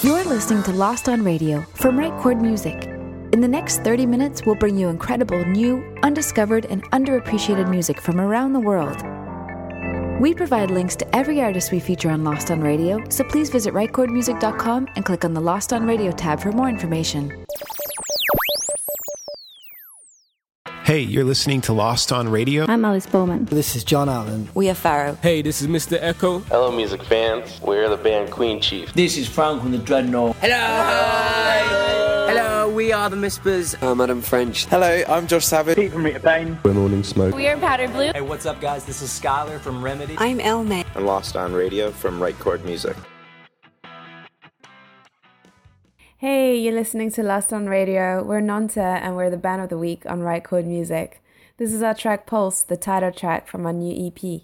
You're listening to Lost on Radio from Right Chord Music. In the next 30 minutes, we'll bring you incredible, new, undiscovered, and underappreciated music from around the world. We provide links to every artist we feature on Lost on Radio, so please visit rightchordmusic.com and click on the Lost on Radio tab for more information. Hey, you're listening to Lost on Radio. I'm Alice Bowman. This is John Allen. We are Farrow. Hey, this is Mr. Echo. Hello, music fans. We're the band Queen Chief. This is Frank from the Dreadnought. Hello! Hello! Hello, we are the Mispers. I'm Adam French. Hello, I'm Josh Savage. Pete from Rita Bain. We're Morning Smoke. We are Powder Blue. Hey, what's up, guys? This is Skylar from Remedy. I'm Elmay. And Lost on Radio from Right Chord Music. Hey, you're listening to Lost on Radio. We're Nonta and we're the band of the week on Right Chord Music. This is our track Pulse, the title track from our new EP.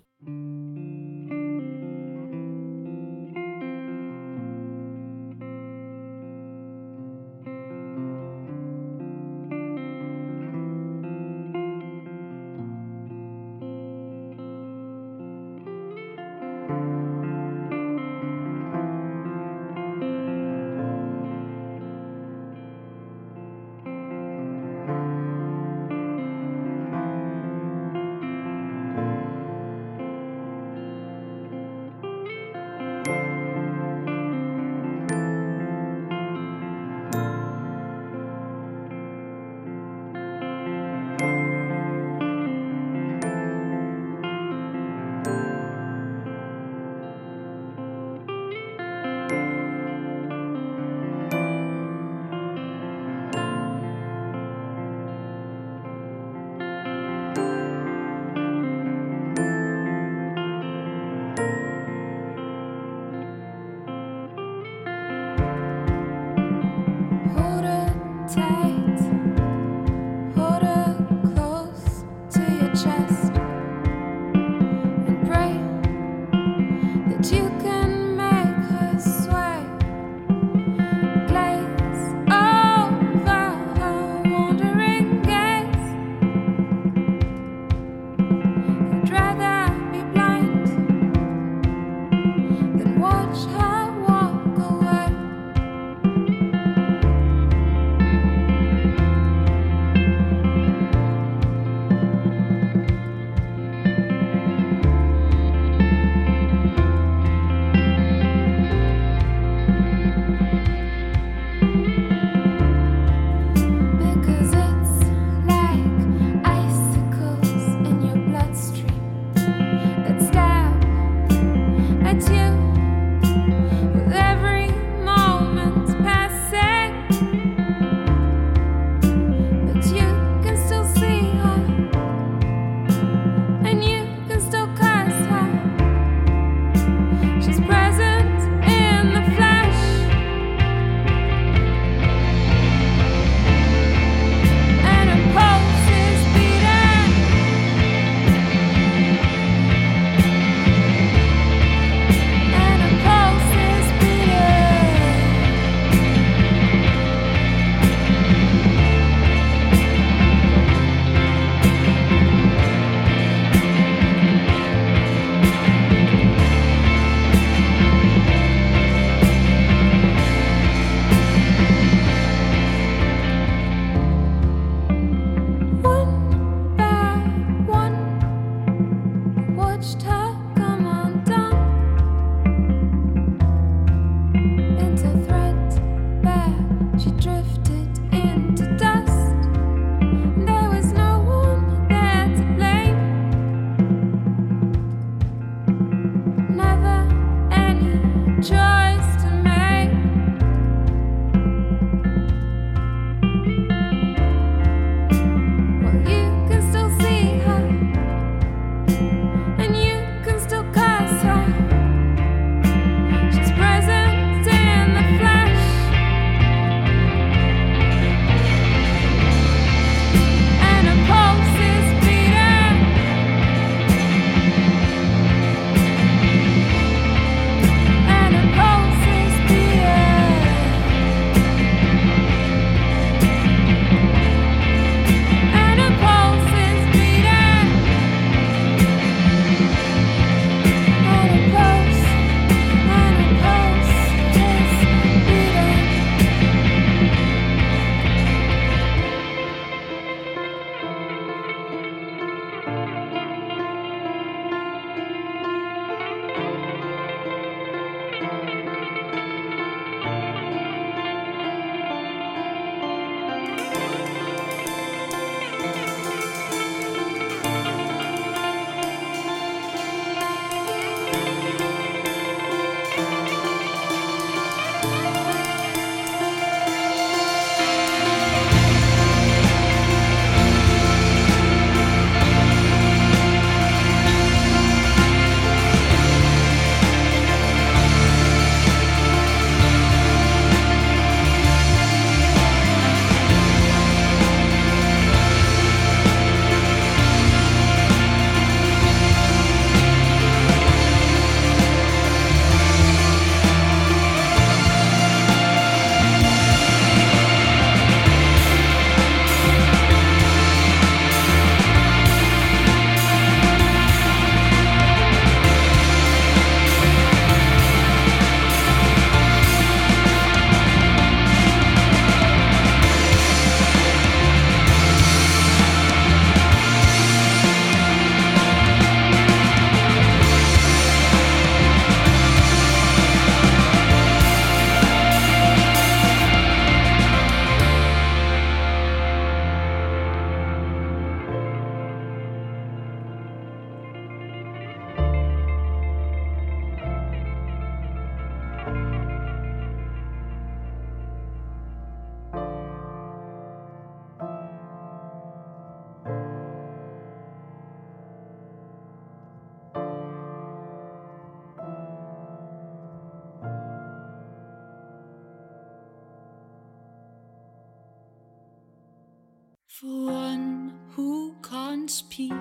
peak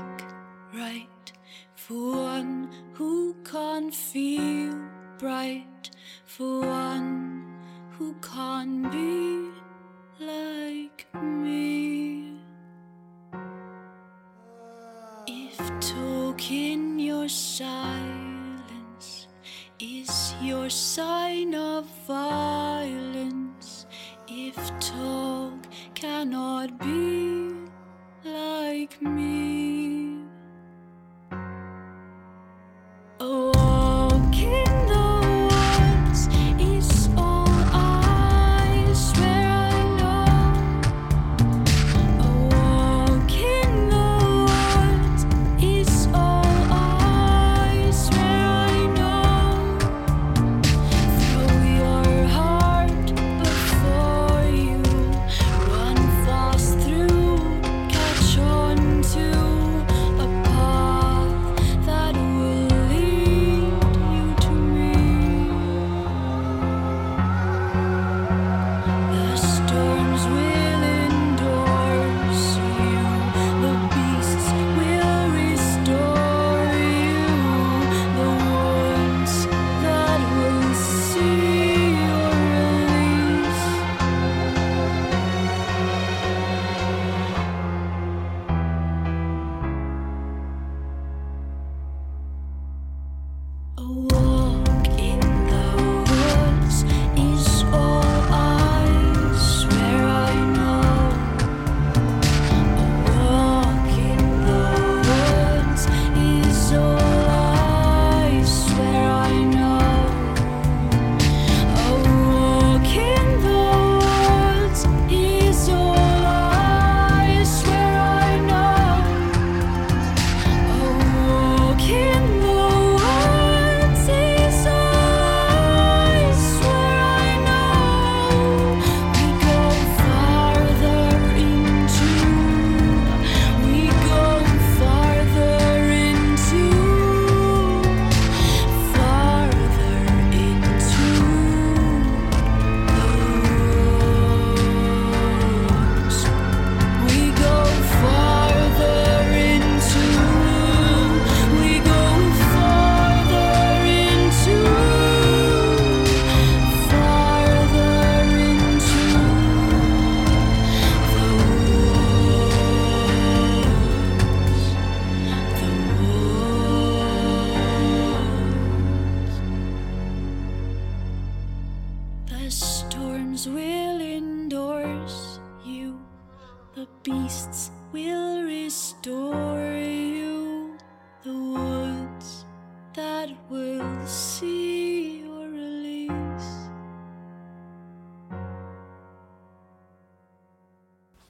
right for one who can't feel bright, for one who can't be like me. If talking your silence is your sign of violence, if talk cannot be like me. Oh, walking the words is all I swear I know. Oh, walking the words is all I swear I know. Throw your heart before you, run fast through, catch on to.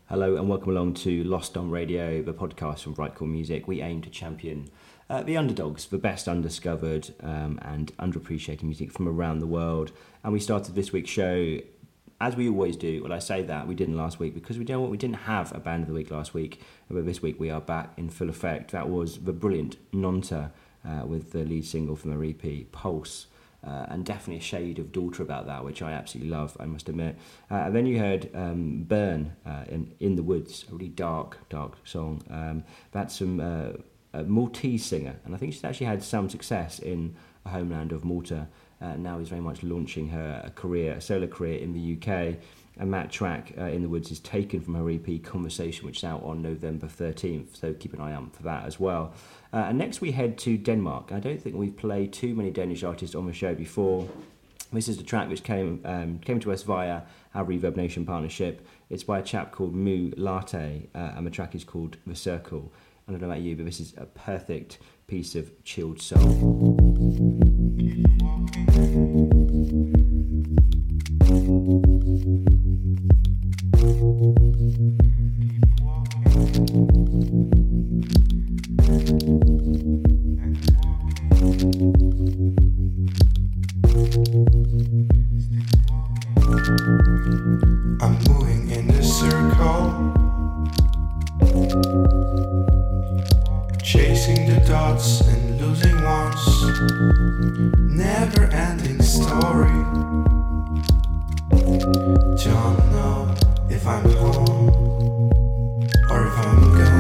Hello and welcome along to Lost on Radio, the podcast from Right Chord Music. We aim to champion the underdogs, the best undiscovered and underappreciated music from around the world. And we started this week's show, as we always do. Well, I say that, we didn't last week because we didn't have a Band of the Week last week. But this week we are back in full effect. That was the brilliant Nonta with the lead single from her EP, Pulse. And definitely a shade of Daughter about that, which I absolutely love, I must admit. And then you heard Burn in the Woods, a really dark song. That's from a Maltese singer, and I think she's actually had some success in the homeland of Malta. Now is very much launching her a solo career in the UK. And that track, In the Woods, is taken from her EP, Conversation, which is out on November 13th, so keep an eye out for that as well. And next we head to Denmark. I don't think we've played too many Danish artists on the show before. This is the track which came to us via our Reverb Nation partnership. It's by a chap called Mu Latte, and the track is called The Circle. I don't know about you, but this is a perfect piece of chilled soul. If I'm home or if I'm gone.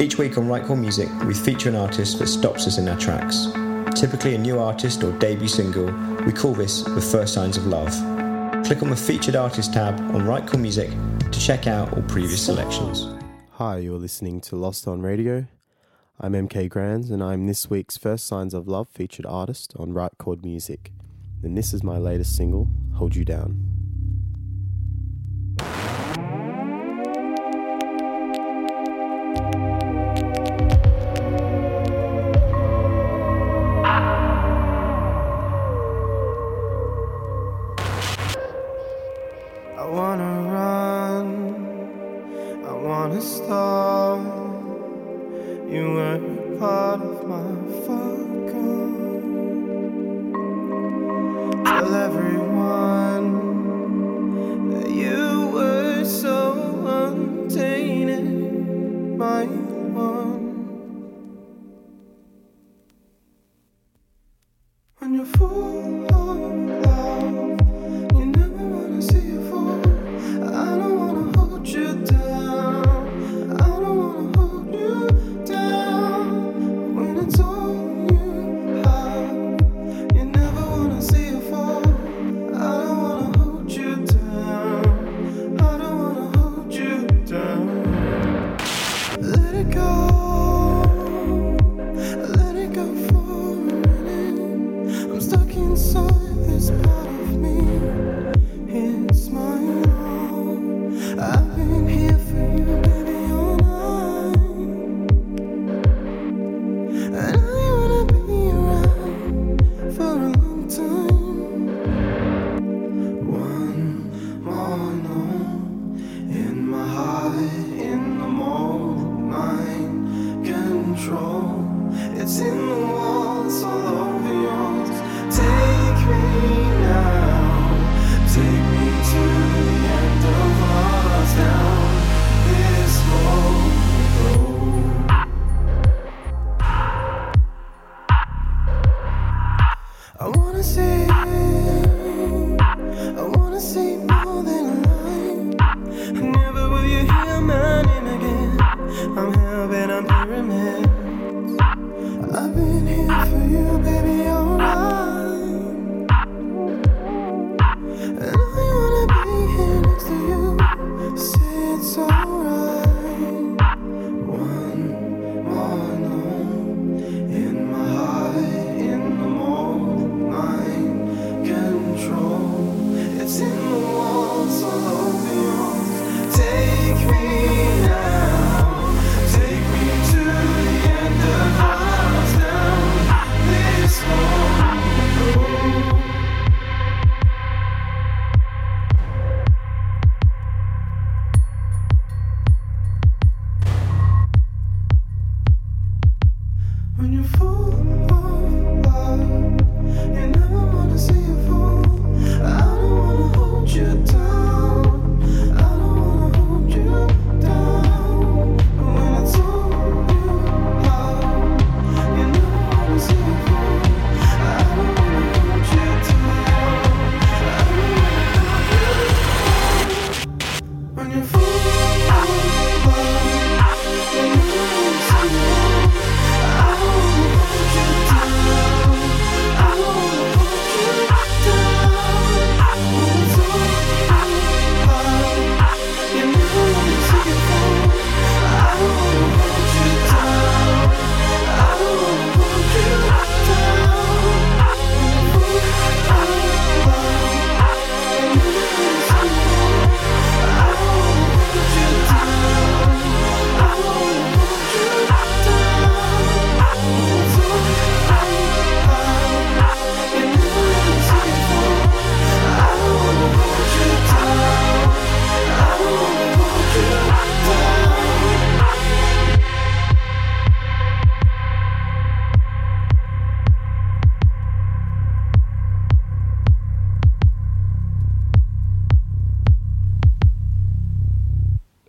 Each week on Right Chord Music, we feature an artist that stops us in our tracks. Typically a new artist or debut single, we call this the first signs of love. Click on the Featured Artist tab on Right Chord Music to check out all previous selections. Hi, you're listening to Lost on Radio. I'm MK Grands and I'm this week's First Signs of Love featured artist on Right Chord Music. And this is my latest single, Hold You Down.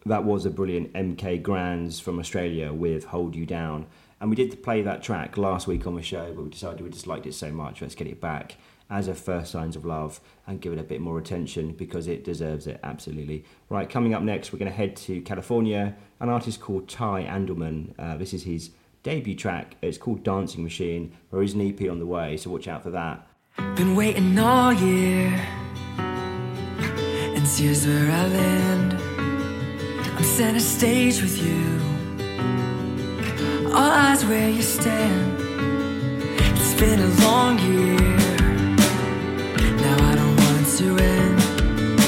That was a brilliant MK Grands from Australia with Hold You Down. And we did play that track last week on the show, but we decided we just liked it so much, let's get it back as a first signs of love and give it a bit more attention because it deserves it, absolutely. Right, coming up next, we're going to head to California, an artist called Ty Andelman. This is his debut track. It's called Dancing Machine. There is an EP on the way, so watch out for that. Been waiting all year, and here's where I land. I'm center stage with you, all eyes where you stand. It's been a long year, now I don't want it to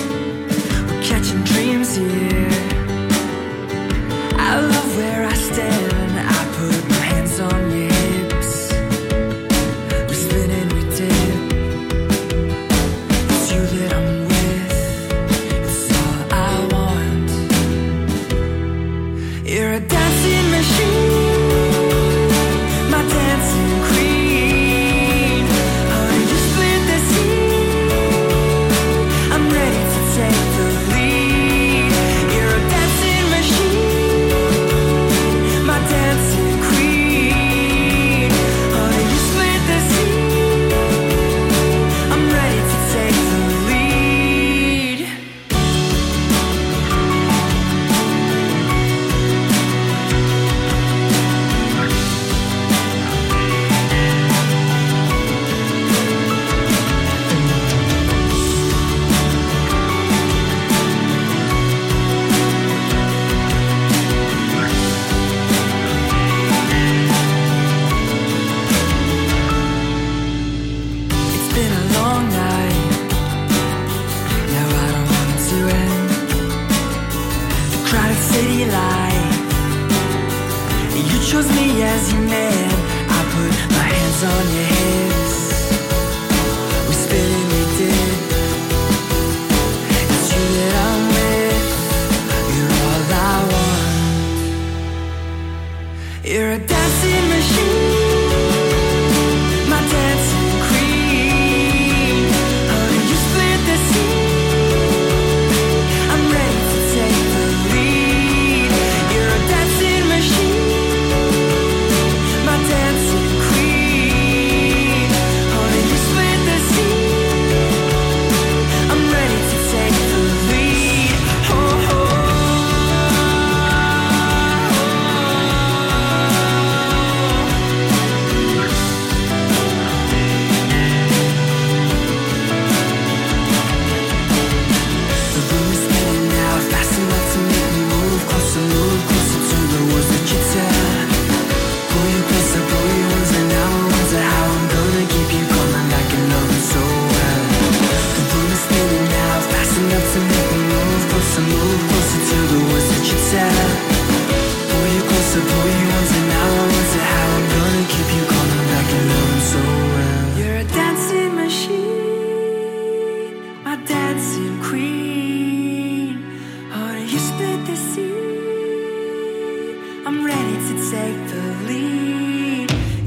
end. We're catching dreams here, I love where I stand. I put my hands on your hips, we spin and we dip. It's you that I'm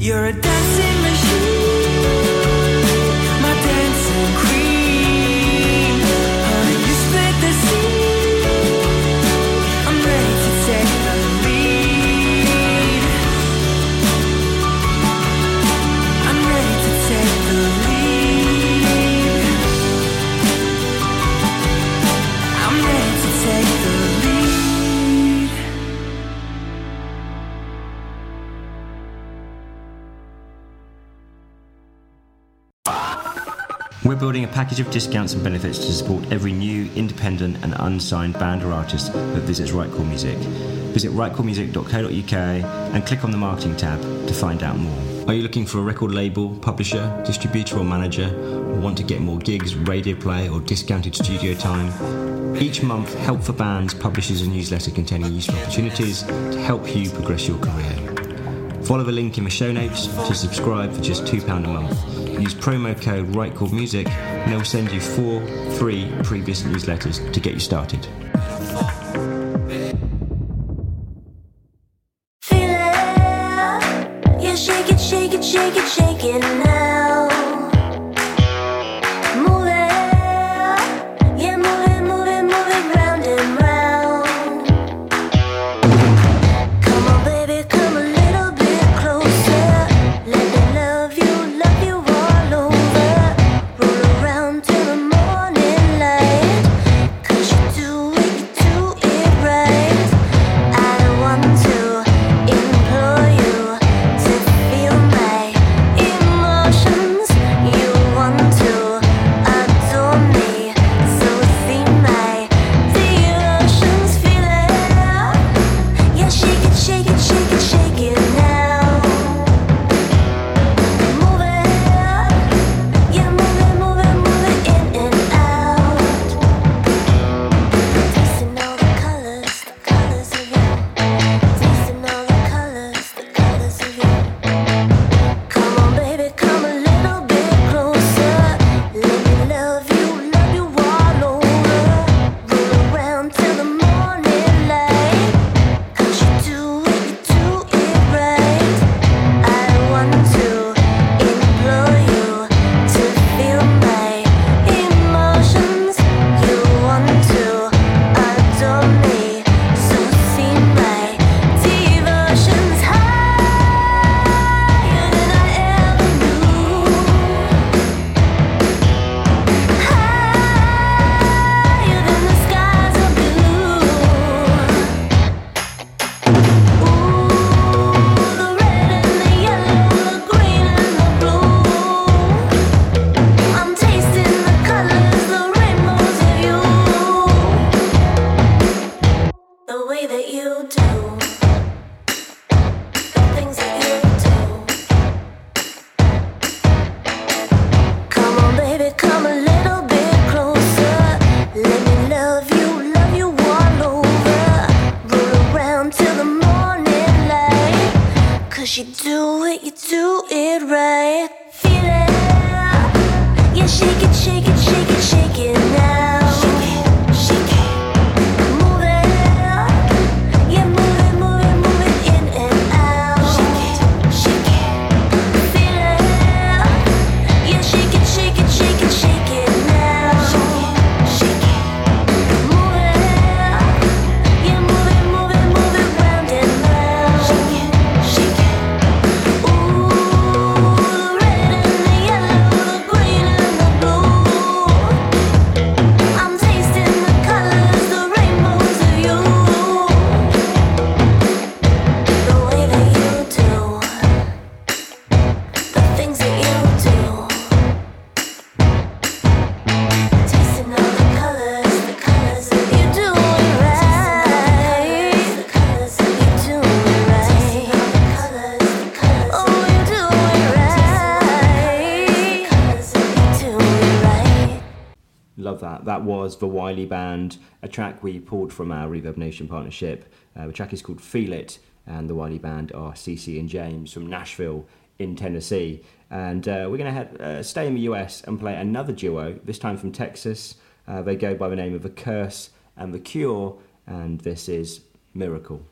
You're a dancing machine, my dancing queen. Honey, you split the scene. I'm ready to take the lead. I'm ready to take the lead. I'm ready to take the lead. We're building a package of discounts and benefits to support every new, independent and unsigned band or artist that visits Right Chord Music. Visit rightchordmusic.co.uk and click on the marketing tab to find out more. Are you looking for a record label, publisher, distributor or manager, or want to get more gigs, radio play or discounted studio time? Each month, Help for Bands publishes a newsletter containing useful opportunities to help you progress your career. Follow the link in the show notes to subscribe for just £2 a month. Use promo code RightChordMusic and they'll send you 4 free previous newsletters to get you started. Feel it, yeah, shake it, shake it, shake it, shake it now. Move it, yeah, move it, move it, move it round and round. Come on baby, come on. That was the Wiley Band, a track we pulled from our Reverb Nation partnership. The track is called Feel It, and the Wiley Band are Cece and James from Nashville in Tennessee. And we're going to stay in the US and play another duo, this time from Texas. They go by the name of The Curse and The Cure, and this is Miracle.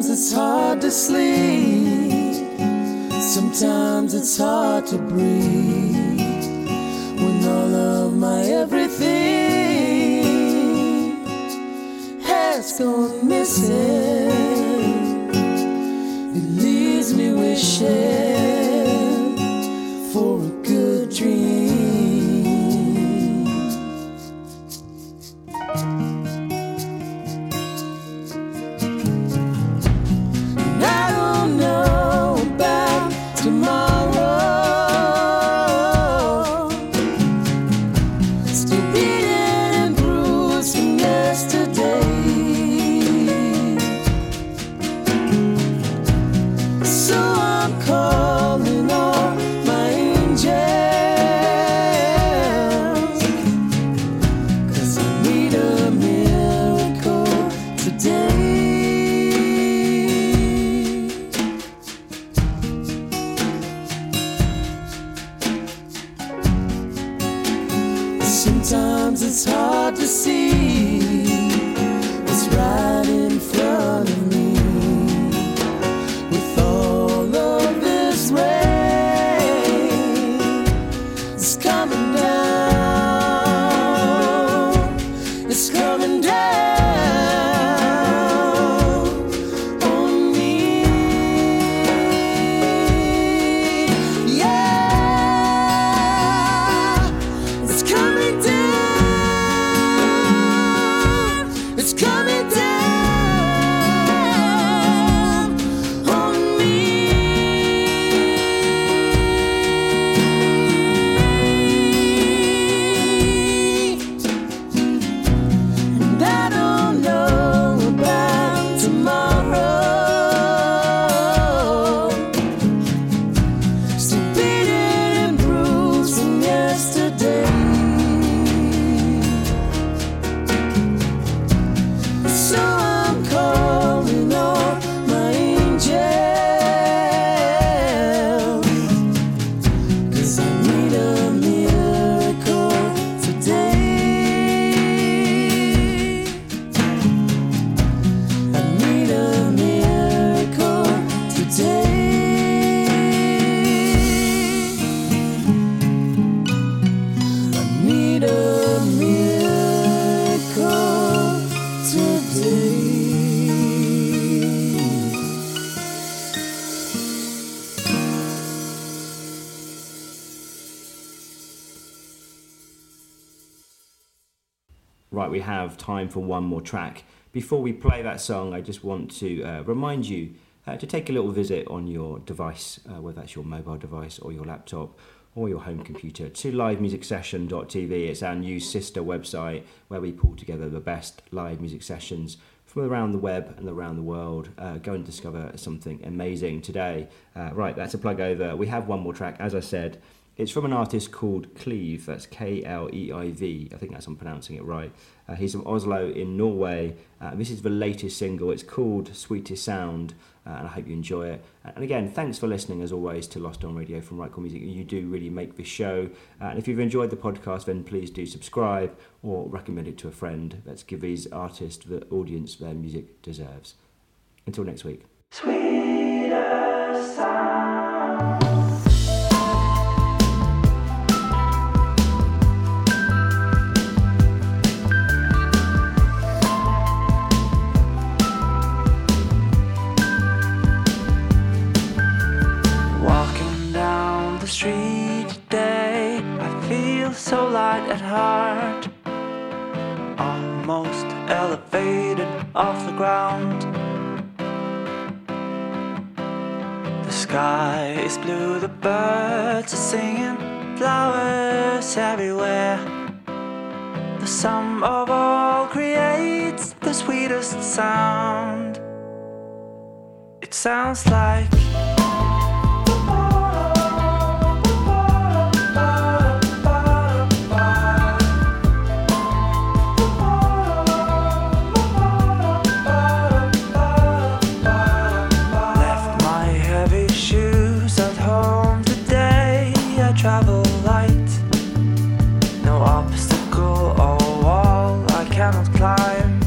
Sometimes it's hard to sleep. Sometimes it's hard to breathe. When all of my everything has gone missing, it leaves me wishing for a good dream. We have time for one more track. Before we play that song, I just want to remind you to take a little visit on your device, whether that's your mobile device or your laptop or your home computer, to livemusicsession.tv. It's our new sister website where we pull together the best live music sessions from around the web and around the world. Go and discover something amazing today. Right, that's a plug over. We have one more track, as I said. It's from an artist called Cleve, that's K-L-E-I-V, I think that's, I'm pronouncing it right. He's from Oslo in Norway. This is the latest single, it's called Sweetest Sound, and I hope you enjoy it. And again, thanks for listening as always to Lost on Radio from Right Chord Music. You do really make this show. And if you've enjoyed the podcast, then please do subscribe or recommend it to a friend. Let's give these artists, the audience, their music deserves. Until next week. Sweetest Sound. Street today, I feel so light at heart, almost elevated off the ground. The sky is blue, the birds are singing, flowers everywhere. The sum of all creates the sweetest sound. It sounds like travel light, no obstacle or wall I cannot climb.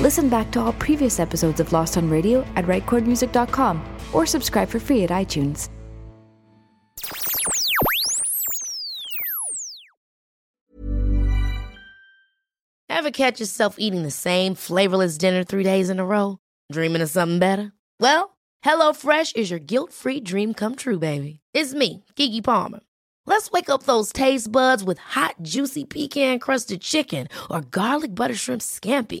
Listen back to all previous episodes of Lost on Radio at rightchordmusic.com or subscribe for free at iTunes. Ever catch yourself eating the same flavorless dinner 3 days in a row? Dreaming of something better? Well, HelloFresh is your guilt-free dream come true, baby. It's me, Keke Palmer. Let's wake up those taste buds with hot, juicy pecan-crusted chicken or garlic butter shrimp scampi.